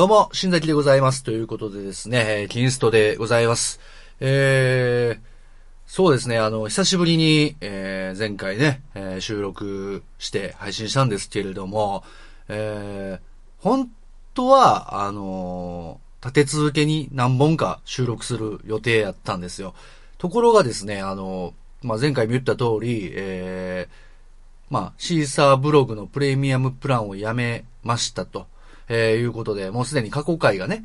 どうも、新崎でございます。ということでですね、キンストでございます。そうですね、久しぶりに、前回ね、収録して配信したんですけれども、本当は、立て続けに何本か収録する予定やったんですよ。ところがですね、前回も言った通り、シーサーブログのプレミアムプランをやめましたと、いうことで、もうすでに過去回がね、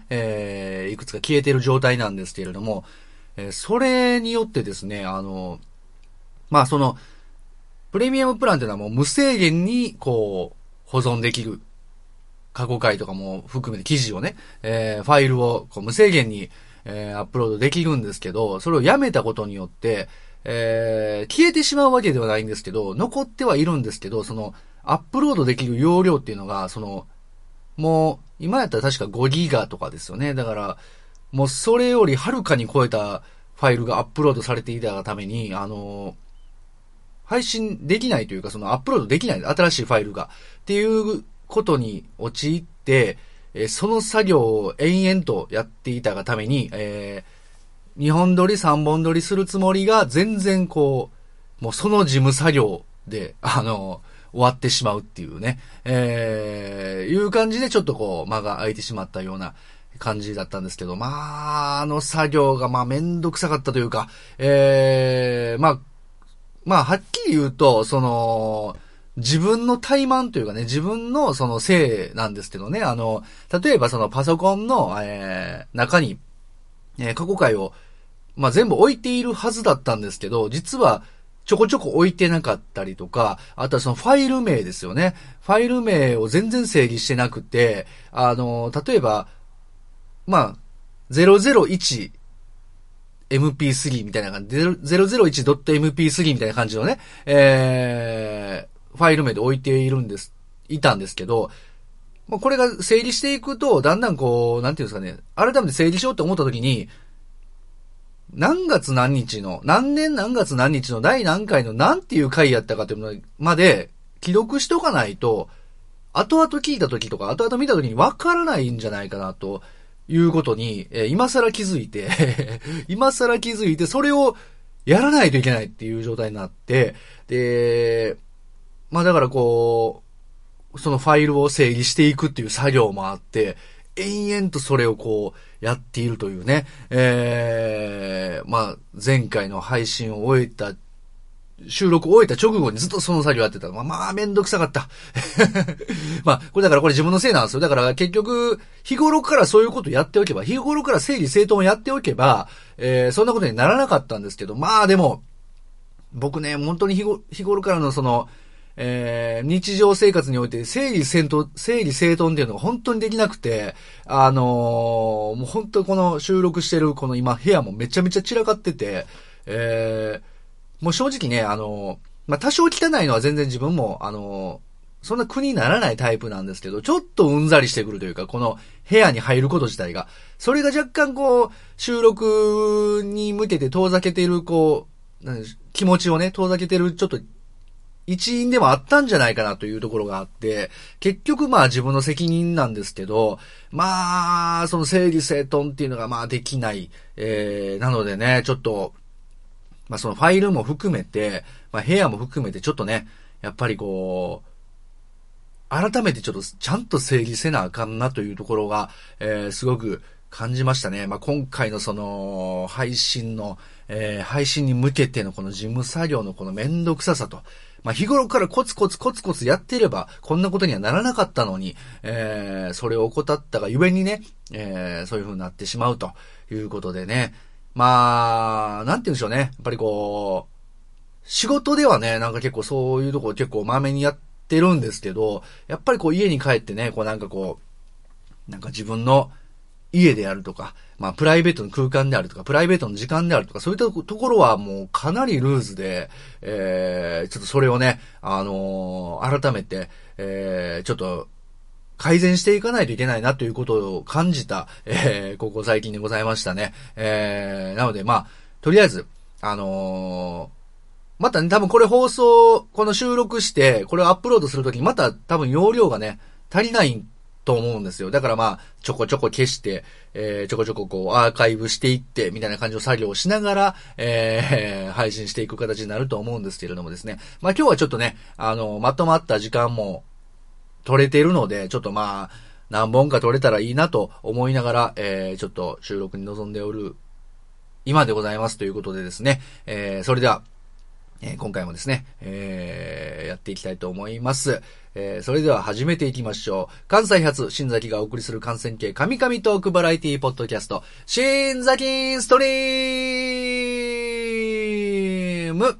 いくつか消えている状態なんですけれども、それによってですね、プレミアムプランっていうのはもう無制限に、保存できる。過去回とかも含めて記事をね、ファイルを無制限に、アップロードできるんですけど、それをやめたことによって、消えてしまうわけではないんですけど、残ってはいるんですけど、その、アップロードできる容量っていうのが、もう、今やったら確か5ギガとかですよね。だから、もうそれよりはるかに超えたファイルがアップロードされていたがために、配信できないというか、アップロードできない、新しいファイルが。っていうことに陥って、その作業を延々とやっていたがために、2本撮り3本撮りするつもりが全然もうその事務作業で、終わってしまうっていうね、いう感じでちょっと間が空いてしまったような感じだったんですけど、あの作業がめんどくさかったというか、はっきり言うと、自分の怠慢というかね、自分のせいなんですけどね、例えばパソコンの、中に、過去回を、全部置いているはずだったんですけど、実はちょこちょこ置いてなかったりとか、あとはファイル名ですよね。ファイル名を全然整理してなくて、例えば、001 MP3 みたいな感じ、001.mp3 みたいな感じのね、ファイル名で置いていたんですけど、これが整理していくと、だんだんなんていうんですかね、改めて整理しようと思ったときに、何月何日の、何年何月何日の第何回の何ていう回やったかというのまで記録しとかないと、後々聞いたときとか、後々見たときに分からないんじゃないかなということに、今更気づいて、それをやらないといけないっていう状態になって、で、だからファイルを整理していくっていう作業もあって、延々とそれをやっているというね、前回の配信を終えた、収録を終えた直後にずっとその作業やってた。めんどくさかった。これ自分のせいなんですよ。だから結局、日頃からそういうことやっておけば、日頃から整理整頓をやっておけば、そんなことにならなかったんですけど、でも、僕ね、本当に日頃からの日常生活において整理整頓っていうのが本当にできなくて、もう本当収録してる今部屋もめちゃめちゃ散らかってて、もう正直ね、多少汚いのは全然自分も、そんな苦にならないタイプなんですけど、ちょっとうんざりしてくるというか、この部屋に入ること自体が、それが若干収録に向けて遠ざけている、気持ちをね、遠ざけている、ちょっと、一因でもあったんじゃないかなというところがあって、結局自分の責任なんですけど、整理整頓っていうのができない、なのでね、ちょっと、ファイルも含めて、部屋も含めてちょっとね、やっぱり改めてちょっとちゃんと整理せなあかんなというところが、すごく感じましたね。今回の配信に向けてのこの事務作業のこのめんどくささと、日頃からコツコツやっていればこんなことにはならなかったのに、それを怠ったがゆえにね、そういう風になってしまうということでね、なんて言うんでしょうね、やっぱり仕事ではね、なんか結構そういうとこ結構まめにやってるんですけど、やっぱり家に帰ってね、自分の家であるとか、プライベートの空間であるとか、プライベートの時間であるとか、そういったところはもうかなりルーズで、ちょっとそれをね、改めて、ちょっと改善していかないといけないなということを感じた、ここ最近でございましたね。なのでとりあえず、またね、多分これ放送、この収録して、これをアップロードするときにまた多分容量がね、足りないと思うんですよ。だからまあ、ちょこちょこ消して、ちょこちょここうアーカイブしていって、みたいな感じの作業をしながら、配信していく形になると思うんですけれどもですね。まあ今日はちょっとね、まとまった時間も取れているので、ちょっとまあ、何本か取れたらいいなと思いながら、ちょっと収録に臨んでおる今でございますということでですね。それでは、今回もですね、やっていきたいと思います。それでは始めていきましょう。関西発新崎がお送りする感染系神々トークバラエティポッドキャスト、新崎ストリーム。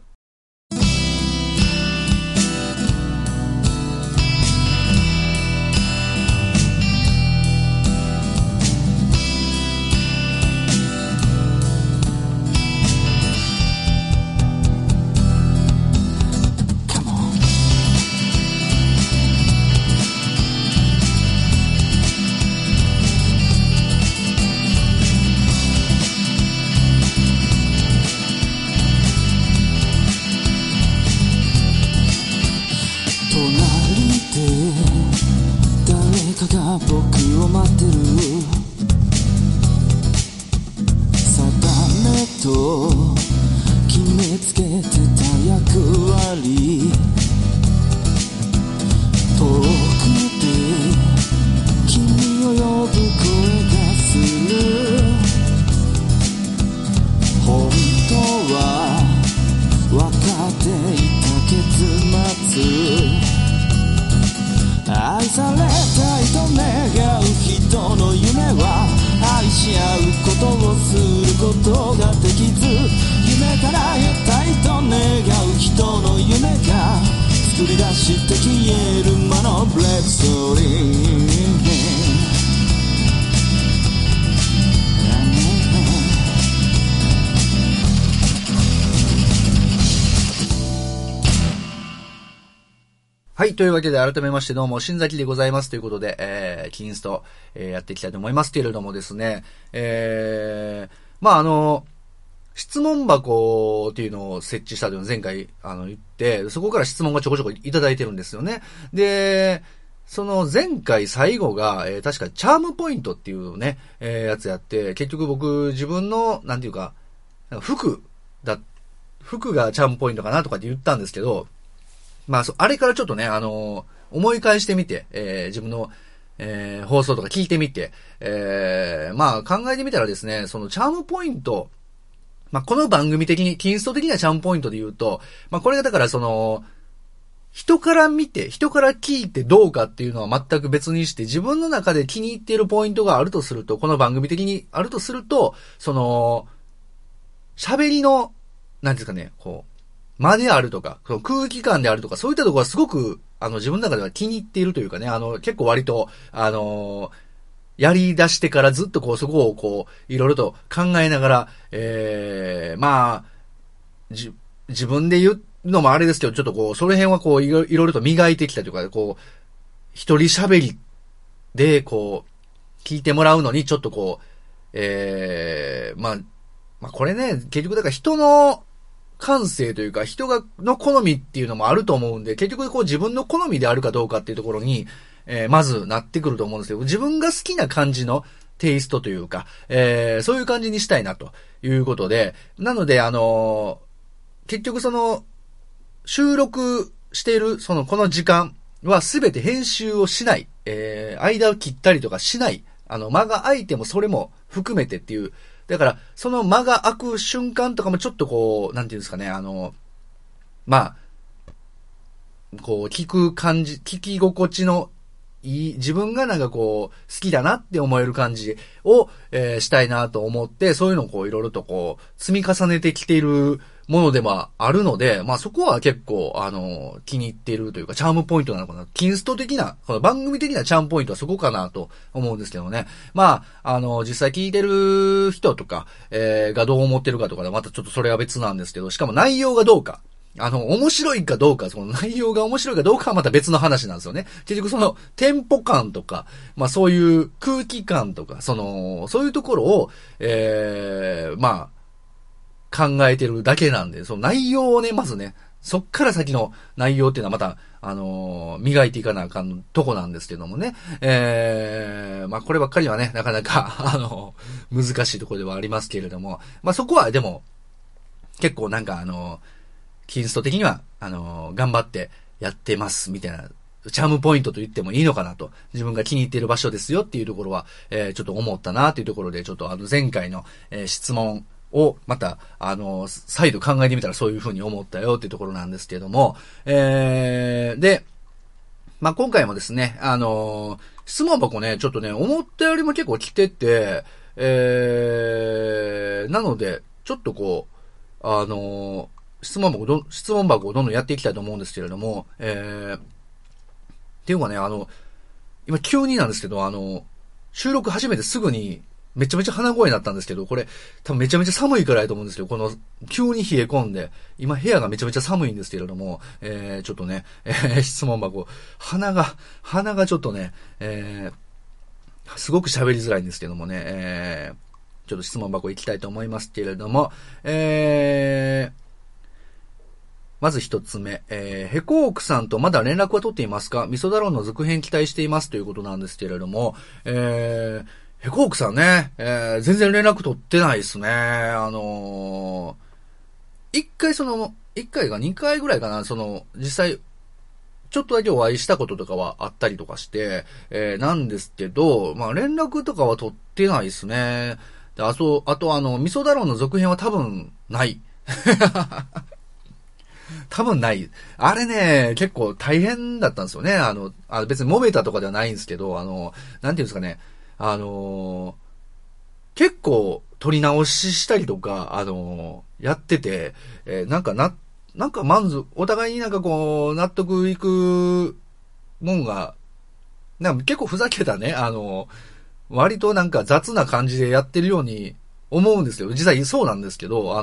はい。というわけで、改めましてどうも、新崎でございます。ということで、キンスト、やっていきたいと思いますけれどもですね、まあ、質問箱っていうのを設置したというのを前回、言って、そこから質問がちょこちょこいただいてるんですよね。で、その前回最後が、確かチャームポイントっていうね、やつやって、結局僕、自分の、なんていうか、服がチャームポイントかなとかって言ったんですけど、まあ、あれからちょっとね、思い返してみて、自分の、放送とか聞いてみて、まあ、考えてみたらですね、そのチャームポイント、まあ、この番組的に、キンスト的なチャームポイントで言うと、まあ、これがだからその、人から見て、人から聞いてどうかっていうのは全く別にして、自分の中で気に入っているポイントがあるとすると、この番組的にあるとすると、その、喋りの、なんですかね、こう、間であるとか、その空気感であるとか、そういったところはすごく、自分の中では気に入っているというかね、結構割と、やり出してからずっとこう、そこをこう、いろいろと考えながら、まあ、自分で言うのもあれですけど、ちょっとこう、その辺はこう、いろいろと磨いてきたというか、こう、一人喋りで、こう、聞いてもらうのに、ちょっとこう、まあこれね、結局だから人の、感性というか人がの好みっていうのもあると思うんで、結局こう自分の好みであるかどうかっていうところに、まずなってくると思うんですけど、自分が好きな感じのテイストというか、そういう感じにしたいなということで、なので結局その収録しているそのこの時間はすべて編集をしない、間を切ったりとかしない、間が空いてもそれも含めてっていう。だから、その間が空く瞬間とかもちょっとこう、なんていうんですかね、まあ、こう、聞く感じ、聞き心地のいい、自分がなんかこう、好きだなって思える感じを、したいなと思って、そういうのをこう、いろいろとこう、積み重ねてきているものでもあるので、まあそこは結構、気に入っているというか、チャームポイントなのかな。キンスト的な、この番組的なチャームポイントはそこかなと思うんですけどね。まあ、実際聞いてる人とか、がどう思ってるかとかで、またちょっとそれは別なんですけど、しかも内容がどうか。面白いかどうか、その内容が面白いかどうかはまた別の話なんですよね。結局その、テンポ感とか、まあそういう空気感とか、そういうところを、まあ、考えてるだけなんで、その内容をね、まずね、そっから先の内容っていうのはまた、磨いていかなあかんとこなんですけどもね。まあ、こればっかりはね、なかなか、難しいところではありますけれども、まあ、そこはでも、結構なんかキンスト的には、頑張ってやってます、みたいな、チャームポイントと言ってもいいのかなと、自分が気に入っている場所ですよっていうところは、ちょっと思ったなというところで、ちょっと前回の、質問を、また、再度考えてみたらそういうふうに思ったよっていうところなんですけども、で、まあ、今回もですね、質問箱ね、ちょっとね、思ったよりも結構来てて、なので、ちょっとこう、質問箱をどんどんやっていきたいと思うんですけれども、っていうかね、今急になんですけど、収録始めてすぐに、めちゃめちゃ鼻声になったんですけど、これ、多分めちゃめちゃ寒いからやと思うんですけど、この、急に冷え込んで、今部屋がめちゃめちゃ寒いんですけれども、ちょっとね、質問箱、鼻がちょっとね、すごく喋りづらいんですけどもね、ちょっと質問箱行きたいと思いますけれども、まず一つ目、ヘコークさんとまだ連絡は取っていますか？味噌だろうの続編期待していますということなんですけれども、ヘコークさんね、全然連絡取ってないですね。一回が二回ぐらいかな、実際、ちょっとだけお会いしたこととかはあったりとかして、なんですけど、まあ、連絡とかは取ってないですね。で、あと味噌だろうの続編は多分、ない。多分ない。あれね、結構大変だったんですよね。別に揉めたとかではないんですけど、なんていうんですかね。結構撮り直ししたりとか、やってて、なんか満足、お互いになんかこう、納得いくもんが、なんか結構ふざけたね、割となんか雑な感じでやってるように思うんですけど、実際そうなんですけど、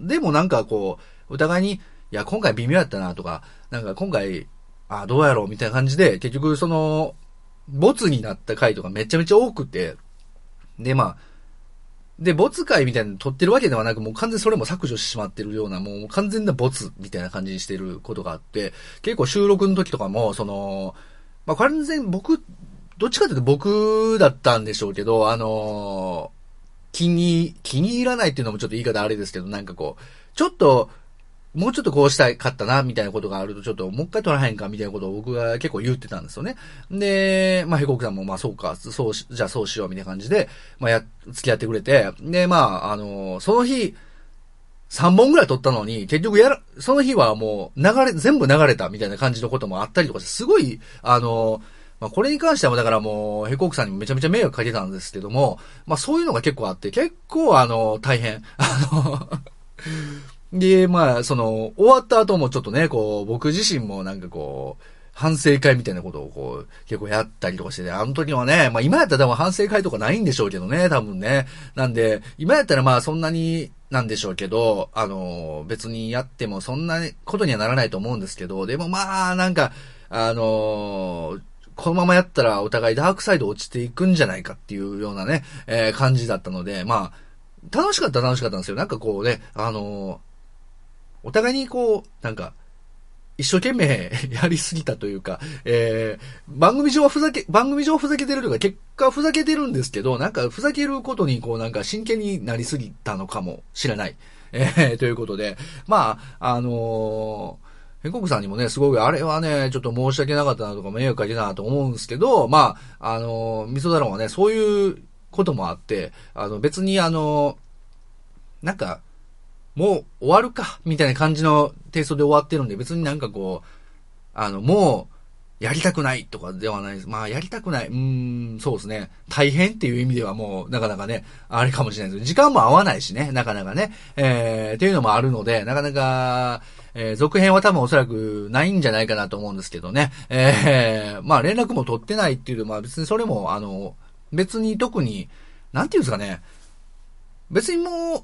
でもなんかこう、お互いに、いや、今回微妙やったなとか、なんか今回、どうやろうみたいな感じで、結局ボツになった回とかめちゃめちゃ多くて、で、まあ、で、ボツ回みたいなの撮ってるわけではなく、もう完全にそれも削除してしまってるような、もう完全なボツみたいな感じにしてることがあって、結構収録の時とかも、まあ、完全僕、どっちかというと僕だったんでしょうけど、気に入らないっていうのもちょっと言い方あれですけど、なんかこう、もうちょっとこうしたかったな、みたいなことがあると、ちょっともう一回撮らへんか、みたいなことを僕が結構言ってたんですよね。で、まあ、ヘコクさんも、まあ、じゃあそうしよう、みたいな感じで、まあ、付き合ってくれて、で、まあ、その日、3本ぐらい撮ったのに、結局その日はもう、全部流れた、みたいな感じのこともあったりとかして、すごい、まあ、これに関してはだからもう、ヘコークさんにもめちゃめちゃ迷惑かけたんですけども、まあ、そういうのが結構あって、結構、大変。で、まあ、終わった後もちょっとね、こう、僕自身もなんかこう、反省会みたいなことをこう、結構やったりとかしてね、あの時はね、まあ今やったら多分反省会とかないんでしょうけどね、多分ね。なんで、今やったらまあそんなになんでしょうけど、別にやってもそんなことにはならないと思うんですけど、でもまあ、なんか、このままやったらお互いダークサイド落ちていくんじゃないかっていうようなね、感じだったので、まあ、楽しかったんですよ。なんかこうね、お互いにこう、なんか、一生懸命やりすぎたというか、番組上ふざけてるとか、結果ふざけてるんですけど、なんかふざけることにこうなんか真剣になりすぎたのかもしれない。ということで、まあ、ヘコクさんにもね、すごくあれはね、ちょっと申し訳なかったなとか迷惑かけたなと思うんですけど、まあ、味噌だろうはね、そういうこともあって、別になんか、もう終わるかみたいな感じのテイストで終わってるんで、別になんかこう、もうやりたくないとかではないです。まあやりたくない。そうですね。大変っていう意味ではもうなかなかね、あれかもしれないです。時間も合わないしね、なかなかね。っていうのもあるので、なかなか、続編は多分おそらくないんじゃないかなと思うんですけどね。まあ連絡も取ってないっていうのは、まあ別にそれも、別に特に、なんていうんですかね。別にもう、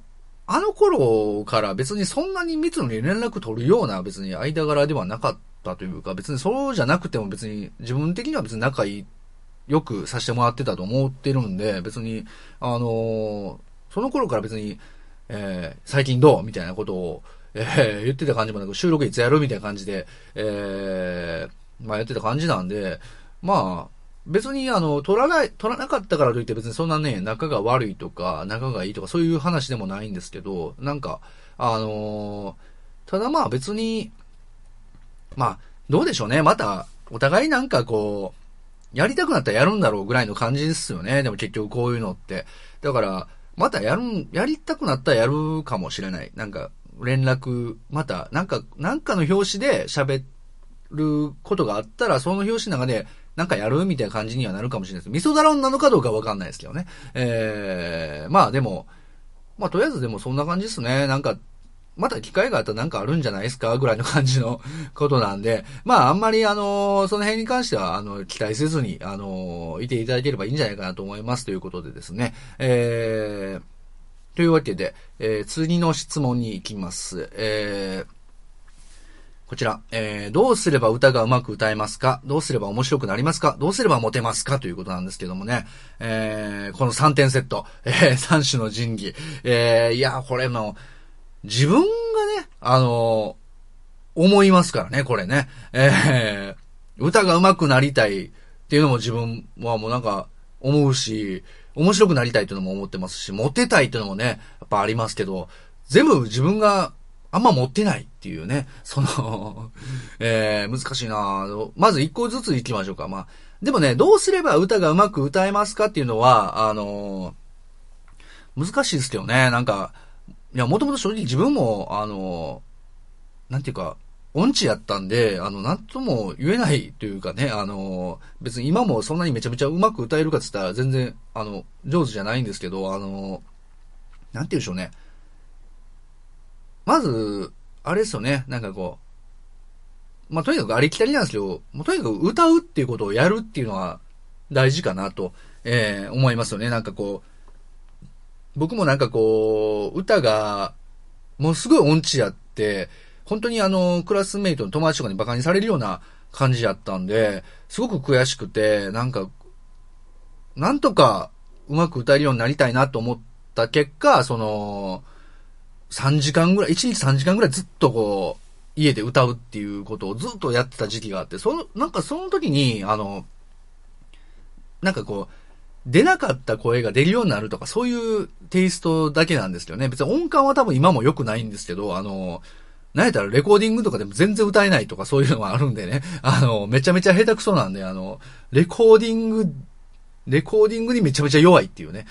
あの頃から別にそんなに密に連絡取るような別に間柄ではなかったというか、別にそうじゃなくても別に自分的には別によくさせてもらってたと思ってるんで、別に、その頃から別に、最近どうみたいなことを、言ってた感じもなく、収録いつやるみたいな感じで、まあやってた感じなんで、まあ、別に取らなかったからといって別にそんなね、仲が悪いとか、仲がいいとかそういう話でもないんですけど、なんか、ただまあ別に、まあ、どうでしょうね。また、お互いなんかこう、やりたくなったらやるんだろうぐらいの感じですよね。でも結局こういうのって。だから、またやりたくなったらやるかもしれない。なんか、連絡、また、なんかの表紙で喋ることがあったら、その表紙の中で、なんかやるみたいな感じにはなるかもしれないです。味噌だろんなのかどうかわかんないですけどね。まあでも、まあとりあえずでもそんな感じですね。なんか、また機会があったらなんかあるんじゃないですかぐらいの感じのことなんで、まああんまりその辺に関しては期待せずにいていただければいいんじゃないかなと思いますということでですね。というわけで、次の質問に行きます。こちら、どうすれば歌がうまく歌えますか？どうすれば面白くなりますか？どうすればモテますか？ということなんですけどもね、この3点セット、3種の神器、いやこれも自分がね、思いますからね、これね。歌が上手くなりたいっていうのも自分はもうなんか思うし、面白くなりたいっていうのも思ってますし、モテたいっていうのもね、やっぱありますけど、全部自分があんま持ってないっていうね、その、難しいな。まず一個ずつ行きましょうか。まあ、でもね、どうすれば歌が上手く歌えますかっていうのは、難しいですけどね、なんか、いや、もともと正直自分も、なんていうか、音痴やったんで、なんとも言えないというかね、別に今もそんなにめちゃめちゃうまく歌えるかって言ったら全然、上手じゃないんですけど、なんて言うんでしょうね。まず、あれですよね、なんかこう、まあ、とにかくありきたりなんですけど、もうとにかく歌うっていうことをやるっていうのは大事かなと、思いますよね、なんかこう、僕もなんかこう、歌が、もうすごい音痴やって、本当にクラスメイトの友達とかにバカにされるような感じやったんで、すごく悔しくて、なんか、なんとかうまく歌えるようになりたいなと思った結果、3時間ぐらい、1日3時間ぐらいずっとこう、家で歌うっていうことをずっとやってた時期があって、なんかその時に、なんかこう、出なかった声が出るようになるとか、そういうテイストだけなんですけどね。別に音感は多分今も良くないんですけど、なんやったらレコーディングとかでも全然歌えないとかそういうのがあるんでね。めちゃめちゃ下手くそなんで、レコーディングにめちゃめちゃ弱いっていうね。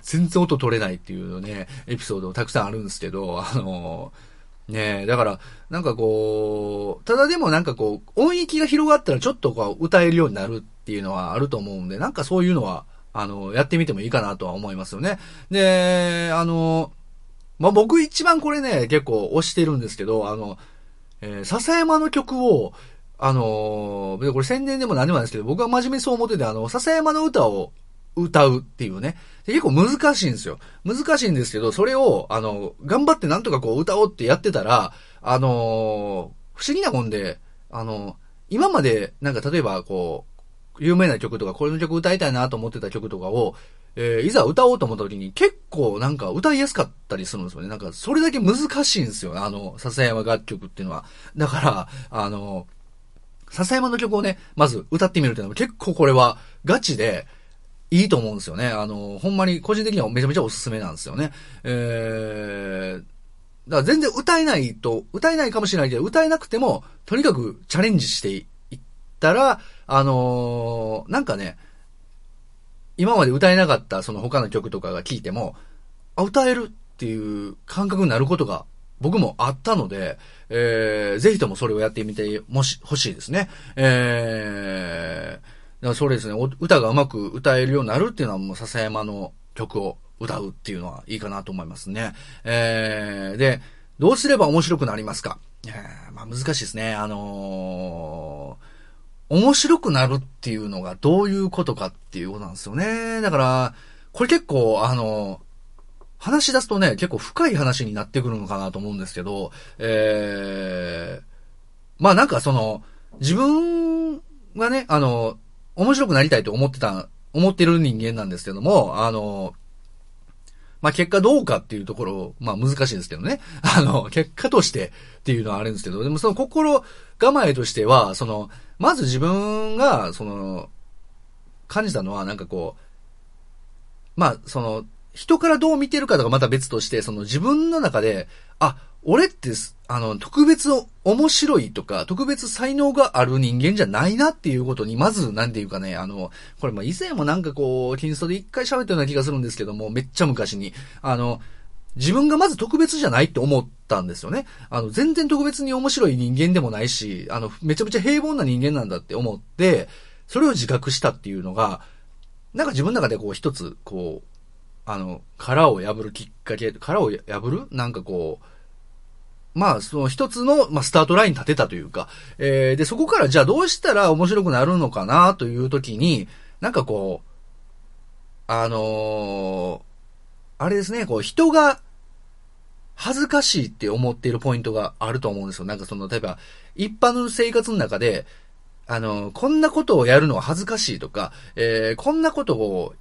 全然音取れないっていうね、エピソードたくさんあるんですけど、ねえ、だから、なんかこう、ただでもなんかこう、音域が広がったらちょっとこう、歌えるようになるっていうのはあると思うんで、なんかそういうのは、やってみてもいいかなとは思いますよね。で、まあ、僕一番これね、結構推してるんですけど、笹山の曲を、これ宣伝でも何でもないですけど、僕は真面目にそう思ってて、笹山の歌を歌うっていうね。結構難しいんですよ。難しいんですけど、それを、頑張ってなんとかこう歌おうってやってたら、不思議なもんで、今まで、なんか例えばこう、有名な曲とか、これの曲歌いたいなと思ってた曲とかを、いざ歌おうと思った時に結構なんか歌いやすかったりするんですよね。なんかそれだけ難しいんですよ。笹山楽曲っていうのは。だから、笹山の曲をね、まず歌ってみるっていうのも結構これはガチで、いいと思うんですよね。ほんまに個人的にはめちゃめちゃおすすめなんですよね。だから全然歌えないかもしれないけど、歌えなくても、とにかくチャレンジしていったら、なんかね、今まで歌えなかったその他の曲とかが聴いても、あ、歌えるっていう感覚になることが僕もあったので、ぜひともそれをやってみてほしいですね。だからそれですね、歌がうまく歌えるようになるっていうのはもう笹山の曲を歌うっていうのはいいかなと思いますね。で、どうすれば面白くなりますか？まあ難しいですね。面白くなるっていうのがどういうことかっていうことなんですよね。だから、これ結構話し出すとね、結構深い話になってくるのかなと思うんですけど、まあなんかその、自分がね、面白くなりたいと思ってる人間なんですけども、まあ結果どうかっていうところ、まあ難しいんですけどね。結果としてっていうのはあるんですけど、でもその心構えとしては、まず自分が、感じたのはなんかこう、まあ人からどう見てるかとかまた別として、自分の中で、あ、俺って、特別面白いとか、特別才能がある人間じゃないなっていうことに、まず、なんていうかね、これ、ま、以前もなんかこう、キンストで一回喋ったような気がするんですけども、めっちゃ昔に、自分がまず特別じゃないって思ったんですよね。全然特別に面白い人間でもないし、めちゃめちゃ平凡な人間なんだって思って、それを自覚したっていうのが、なんか自分の中でこう、一つ、こう、殻を破るきっかけ、殻を破るなんかこう、まあ、一つの、まあ、スタートライン立てたというか、で、そこからじゃあどうしたら面白くなるのかなという時に、なんかこう、あれですね、こう、人が恥ずかしいって思っているポイントがあると思うんですよ。なんか例えば、一般の生活の中で、こんなことをやるのは恥ずかしいとか、こんなことを、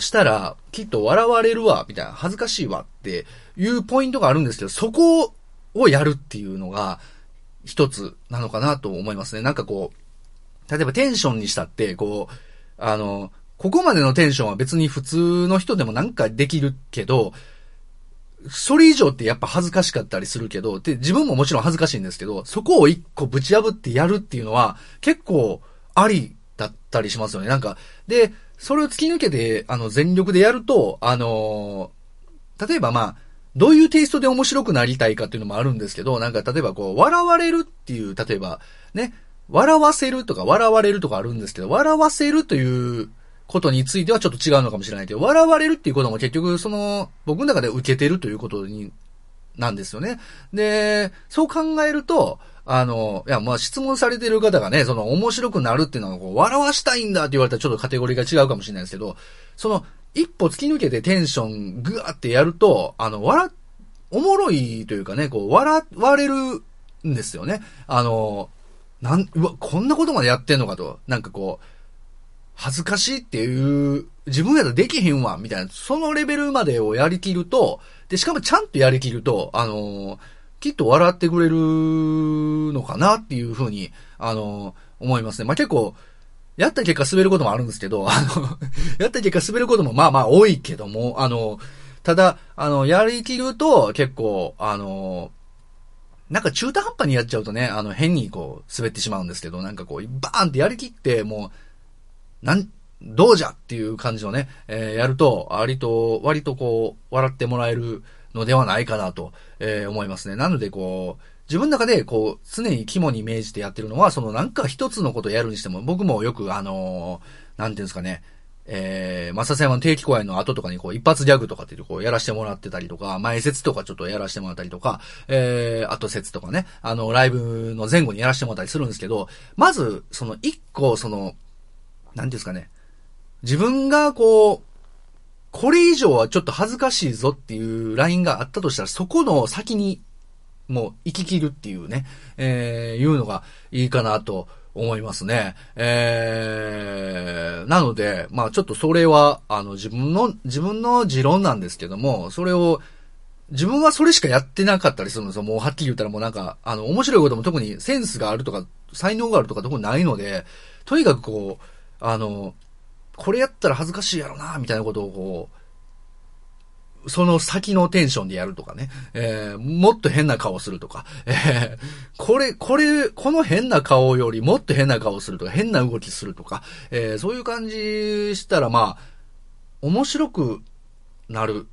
したら、きっと笑われるわ、みたいな、恥ずかしいわっていうポイントがあるんですけど、そこをやるっていうのが、一つなのかなと思いますね。なんかこう、例えばテンションにしたって、こう、ここまでのテンションは別に普通の人でもなんかできるけど、それ以上ってやっぱ恥ずかしかったりするけど、で、自分ももちろん恥ずかしいんですけど、そこを一個ぶち破ってやるっていうのは、結構ありだったりしますよね。なんか、で、それを突き抜けて、全力でやると、例えばまあ、どういうテイストで面白くなりたいかっていうのもあるんですけど、なんか例えばこう、笑われるっていう、例えばね、笑わせるとか笑われるとかあるんですけど、笑わせるということについてはちょっと違うのかもしれないけど、笑われるっていうことも結局僕の中で受けてるということに、なんですよね。で、そう考えると、いや、まあ、質問されてる方がね、面白くなるっていうのは、こう、笑わしたいんだって言われたらちょっとカテゴリーが違うかもしれないですけど、一歩突き抜けてテンショングワーってやると、おもろいというかね、こう、笑われるんですよね。うわ、こんなことまでやってんのかと、なんかこう、恥ずかしいっていう、自分やったらできへんわ、みたいな、そのレベルまでをやりきると、で、しかもちゃんとやりきると、きっと笑ってくれるのかなっていうふうに、思いますね。まあ、結構、やった結果滑ることもあるんですけど、やった結果滑ることもまあまあ多いけども、ただ、やりきると結構、なんか中途半端にやっちゃうとね、変にこう、滑ってしまうんですけど、なんかこう、バーンってやりきって、もう、どうじゃっていう感じのね、やると、割とこう、笑ってもらえるのではないかなと、思いますね。なのでこう、自分の中でこう、常に肝に銘じてやってるのは、なんか一つのことをやるにしても、僕もよくなんていうんですかね、SASAYAMAの定期公演の後とかにこう、一発ギャグとかっていうこう、やらしてもらってたりとか、前説とかちょっとやらしてもらったりとか、後説とかね、ライブの前後にやらしてもらったりするんですけど、まず、一個なんていうんですかね、自分がこう、これ以上はちょっと恥ずかしいぞっていうラインがあったとしたら、そこの先にもう行き切るっていうね、いうのがいいかなと思いますね。なので、まあちょっとそれは、自分の持論なんですけども、それを、自分はそれしかやってなかったりするんですよ。もうはっきり言ったらもうなんか、面白いことも特にセンスがあるとか、才能があるとか特にないので、とにかくこう、これやったら恥ずかしいやろなみたいなことをこう、その先のテンションでやるとかね、もっと変な顔するとか、この変な顔よりもっと変な顔するとか、変な動きするとか、そういう感じしたらまあ、面白くなる、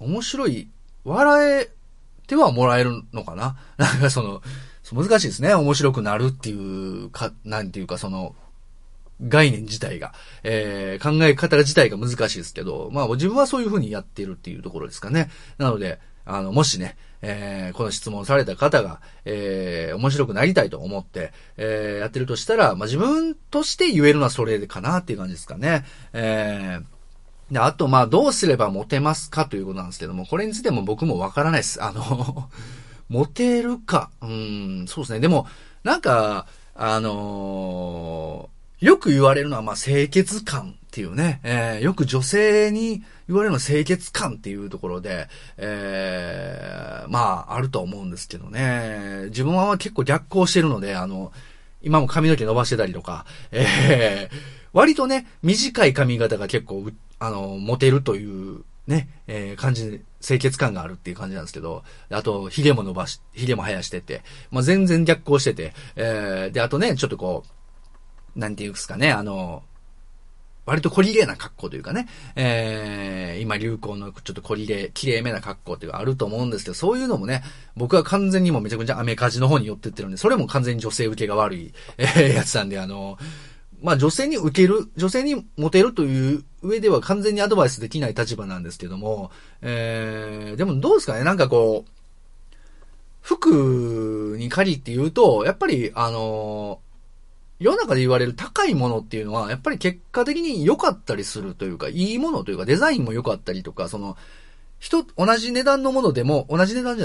面白い、笑えてはもらえるのかな。なんか難しいですね。面白くなるっていうか、なんていうか概念自体が、考え方自体が難しいですけど、まあ自分はそういう風にやってるっていうところですかね。なので、もしね、この質問された方が、面白くなりたいと思って、やってるとしたら、まあ自分として言えるのはそれかなっていう感じですかね。で、あとまあどうすればモテますかということなんですけども、これについても僕もわからないです。モテるか、そうですね。でも、なんか、よく言われるのは、まあ、清潔感っっていうね、よく女性に言われるのは清潔感っていうところで、まあ、あると思うんですけどね。自分は結構逆行してるので、今も髪の毛伸ばしてたりとか、割とね、短い髪型が結構、モテるという、ね、感じで、清潔感があるっていう感じなんですけど、あと、髭も生やしてて、まあ、全然逆行してて、で、あとね、ちょっとこう、なんていうんですかね、割と小綺麗な格好というかね、今流行のちょっと綺麗めな格好っていうのがあると思うんですけど、そういうのもね、僕は完全にもうめちゃくちゃアメカジの方に寄ってってるんで、それも完全に女性受けが悪い、やつなんで、まあ、女性にモテるという上では完全にアドバイスできない立場なんですけども、でもどうですかね、なんかこう、服に限って言うと、やっぱり世の中で言われる高いものっていうのは、やっぱり結果的に良かったりするというか、いいものというか、デザインも良かったりとか、同じ値段のものでも、同じよう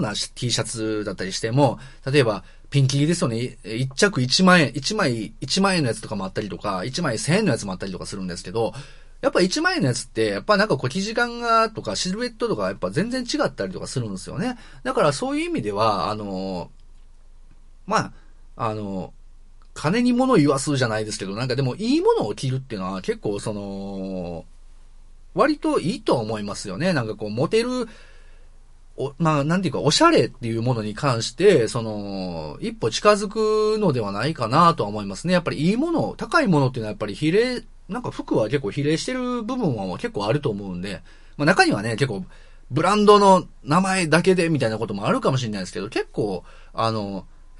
な T シャツだったりしても、例えば、ピンキリですよね。1着1万円、1万円のやつとかもあったりとか、1枚1000円のやつもあったりとかするんですけど、やっぱ1万円のやつって、やっぱなんか生地感が、とか、シルエットとか、やっぱ全然違ったりとかするんですよね。だからそういう意味では、まあ、金に物言わすじゃないですけど、なんかでもいいものを着るっていうのは結構割といいと思いますよね。なんかこう、モテる、まあ、なんていうか、おしゃれっていうものに関して、一歩近づくのではないかなとは思いますね。やっぱりいいもの、高いものっていうのはやっぱりなんか服は結構比例してる部分は結構あると思うんで、まあ中にはね、結構、ブランドの名前だけでみたいなこともあるかもしれないですけど、結構、やっ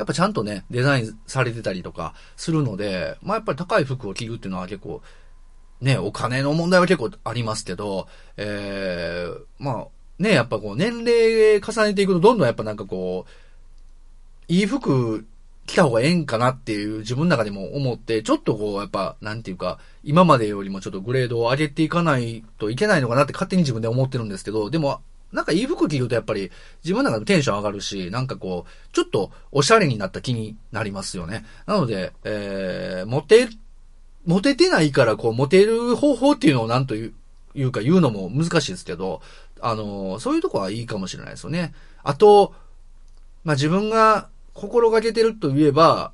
ぱちゃんとね、デザインされてたりとかするので、まあやっぱり高い服を着るっていうのは結構、ね、お金の問題は結構ありますけど、まあ、ね、やっぱこう年齢重ねていくとどんどんやっぱなんかこう、いい服着た方がええんかなっていう自分の中でも思って、ちょっとこうやっぱなんていうか、今までよりもちょっとグレードを上げていかないといけないのかなって勝手に自分で思ってるんですけど、でもなんかいい服着るとやっぱり自分の中でテンション上がるし、なんかこう、ちょっとおしゃれになった気になりますよね。なので、モテてないから、こう、モテる方法っていうのをなんというか言うのも難しいですけど、そういうとこはいいかもしれないですよね。あと、まあ、自分が心がけてるといえば、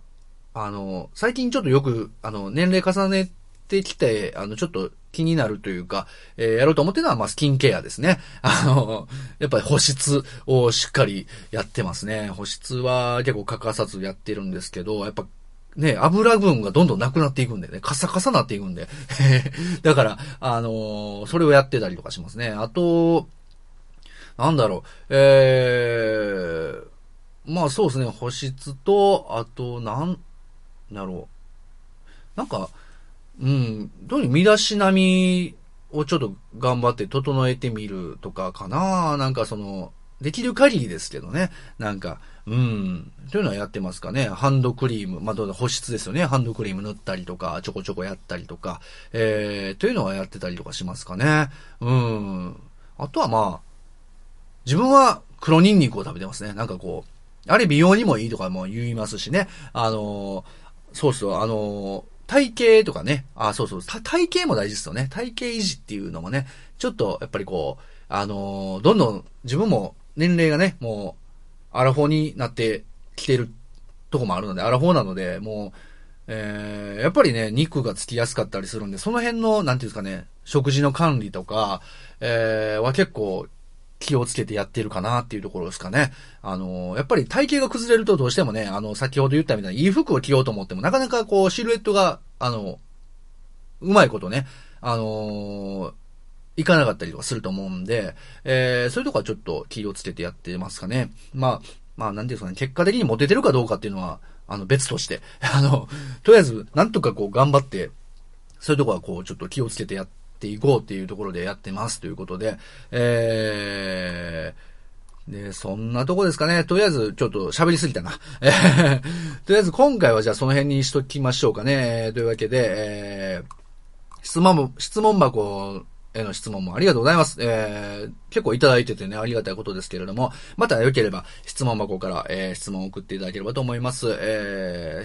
最近ちょっとよく、年齢重ねてきて、ちょっと気になるというか、やろうと思ってるのは、まあ、スキンケアですね。やっぱり保湿をしっかりやってますね。保湿は結構欠かさずやってるんですけど、やっぱ、ね、油分がどんどんなくなっていくんでね、カサカサなっていくんで。だから、それをやってたりとかしますね。あと、なんだろう、まあそうですね、保湿と、あと、なんだろう。なんか、うん、特に身だしなみをちょっと頑張って整えてみるとかかな。なんかできる限りですけどね。なんか、というのはやってますかね。ハンドクリーム。まあ、保湿ですよね。ハンドクリーム塗ったりとか、ちょこちょこやったりとか、というのはやってたりとかしますかね。あとはまあ、自分は黒ニンニクを食べてますね。なんかこう、あれ美容にもいいとかも言いますしね。そうそう、体型とかね。あ、そうそう。体型も大事ですよね。体型維持っていうのもね、ちょっと、やっぱりこう、どんどん自分も、年齢がね、もう、アラフォーになってきてるとこもあるので、アラフォーなので、もう、やっぱりね、肉がつきやすかったりするんで、その辺の、なんていうんですかね、食事の管理とか、は結構気をつけてやってるかなっていうところですかね。やっぱり体型が崩れるとどうしてもね、先ほど言ったみたいに、いい服を着ようと思っても、なかなかこう、シルエットが、うまいことね、いかなかったりとかすると思うんで、そういうとこはちょっと気をつけてやってますかね。まあ、なんていうんですかね、結果的にモテてるかどうかっていうのは、別として、とりあえず、なんとかこう頑張って、そういうとこはこう、ちょっと気をつけてやっていこうっていうところでやってますということで、で、そんなとこですかね。とりあえず、ちょっと喋りすぎたな。とりあえず今回はじゃあその辺にしときましょうかね。というわけで、質問箱をへの質問もありがとうございます。結構いただいててね、ありがたいことですけれども、また良ければ質問箱から、質問を送っていただければと思います。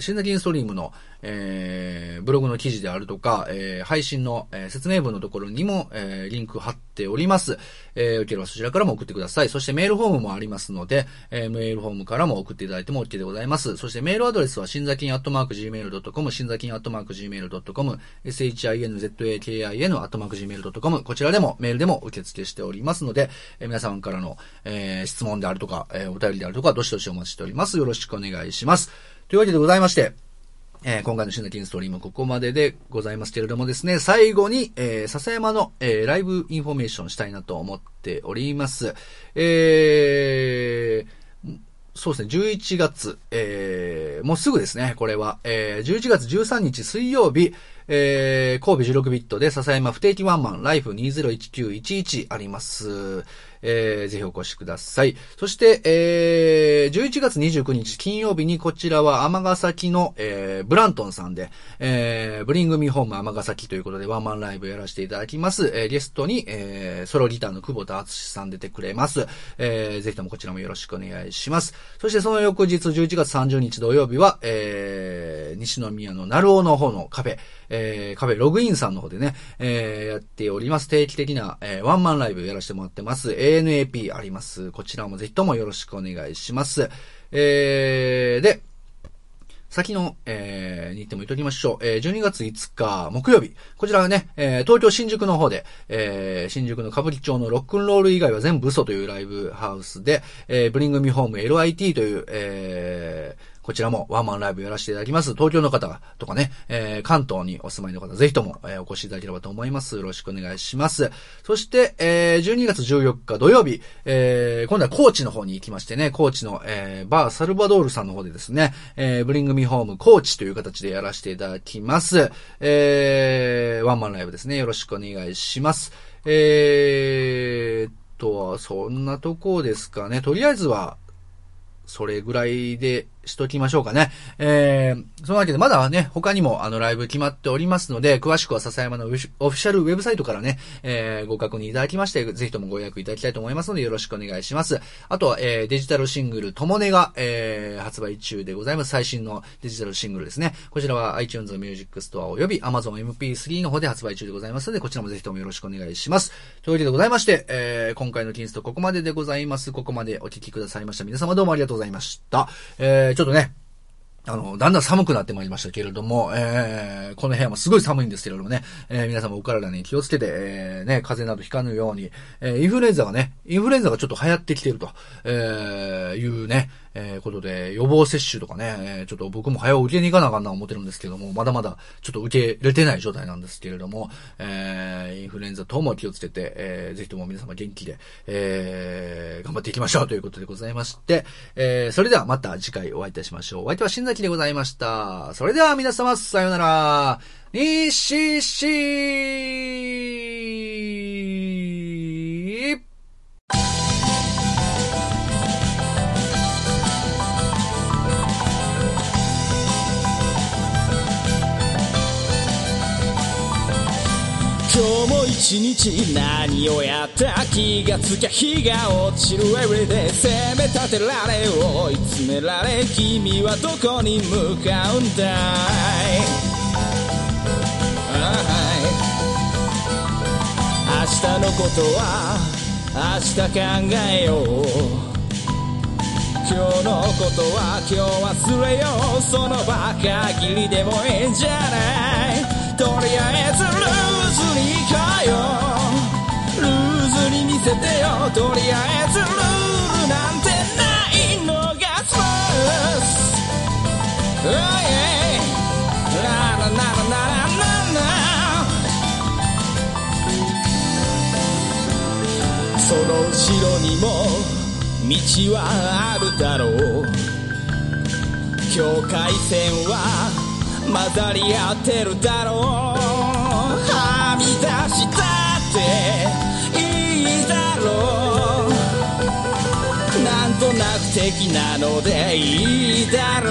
新崎インストリームの、ブログの記事であるとか、配信の、説明文のところにも、リンク貼っております。良ければそちらからも送ってください。そしてメールフォームもありますので、メールフォームからも送っていただいても OK でございます。そしてメールアドレスはshinzakin@gmail.com、shinzakin@gmail.com、shinzakin@gmail.com、こちらでもメールでも受付しておりますので、皆さんからの、質問であるとか、お便りであるとか、どしどしお待ちしております。よろしくお願いします。というわけでございまして、今回の新崎インストリームここまででございますけれどもですね、最後に、SASAYAMAの、ライブインフォメーションしたいなと思っております。そうですね、11月、もうすぐですね、これは、11月13日水曜日、神戸16ビットでSASAYAMA不定期ワンマンライフ201911あります。ぜひお越しください。そして、11月29日金曜日にこちらは尼崎の、ブラントンさんで、ブリングミーホーム尼崎ということでワンマンライブやらせていただきます。ゲストに、ソロギターの久保田敦さん出てくれます。ぜひともこちらもよろしくお願いします。そしてその翌日11月30日土曜日は、西宮の鳴尾の方のカフェ、カフェログインさんの方でね、やっております。定期的な、ワンマンライブやらせてもらってます。ANAP あります。こちらもぜひともよろしくお願いします。で、先の、日程も言っておきましょう。12月5日木曜日。こちらはね、東京新宿の方で、新宿の歌舞伎町のロックンロール以外は全部嘘というライブハウスで、ブリングミホーム LIT という、こちらもワンマンライブやらせていただきます。東京の方とかね、関東にお住まいの方、ぜひとも、お越しいただければと思います。よろしくお願いします。そして、12月14日土曜日、今度は高知の方に行きましてね、高知の、バーサルバドールさんの方でですね、ブリングミホーム高知という形でやらせていただきます。ワンマンライブですね。よろしくお願いします。そんなとこですかね。とりあえずは、それぐらいでしときましょうかね。そのわけでまだね、他にもライブ決まっておりますので、詳しくはSASAYAMAのオフィシャルウェブサイトからね、ご確認いただきまして、ぜひともご予約いただきたいと思いますので、よろしくお願いします。あとは、デジタルシングル、ともねが、発売中でございます。最新のデジタルシングルですね。こちらは iTunes Music Store および Amazon MP3 の方で発売中でございますので、こちらもぜひともよろしくお願いします。というわけでございまして、今回の金ストここまででございます。ここまでお聞きくださいました。皆様どうもありがとうございました。ちょっとね、だんだん寒くなってまいりましたけれども、この部屋もすごい寒いんですけれどもね、皆様お体に気をつけて、ね、風邪などひかぬように、インフルエンザがちょっと流行ってきていると、いうね、ことで、予防接種とかね、ちょっと僕も早う受けに行かなあかんな思ってるんですけども、まだまだちょっと受けれてない状態なんですけれども、インフルエンザ等も気をつけて、ぜひとも皆様元気で、頑張っていきましょうということでございまして、それではまた次回お会いいたしましょう。お相手は新崎でございました。それでは皆様さようなら。にしし今日も一日何をやった気がつきゃ日が落ちる Everyday 責め立てられ追い詰められ君はどこに向かうんだい、はい、明日のことは明日考えよう今日のことは今日忘れようその場限りでもいいんじゃないとりあえずルーズに見せてよとりあえずルールなんてないのがスポーツ Oh yeah ラララララララその後ろにも道はあるだろう境界線は混ざり合ってるだろうはみ出したっていいだろうなんとなく敵なのでいいだろ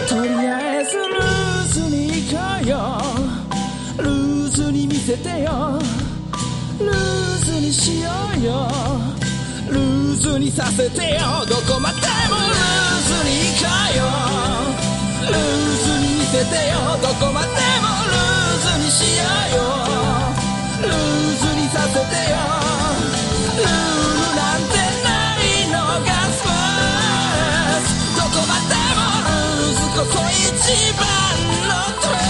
うとりあえずルーズに行こうよてよ、ルーズにしようよ、ルーズにさせてよ、どこまでもルーズに行こうよ、ルーズに見せてよ、どこまでもルーズにしようよ、ルーズにさせてよ、ルールなんてないのがスポーツ、どこまでもルーズ、ここ一番のトレー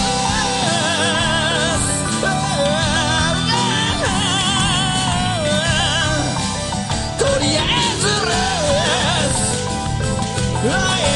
Right!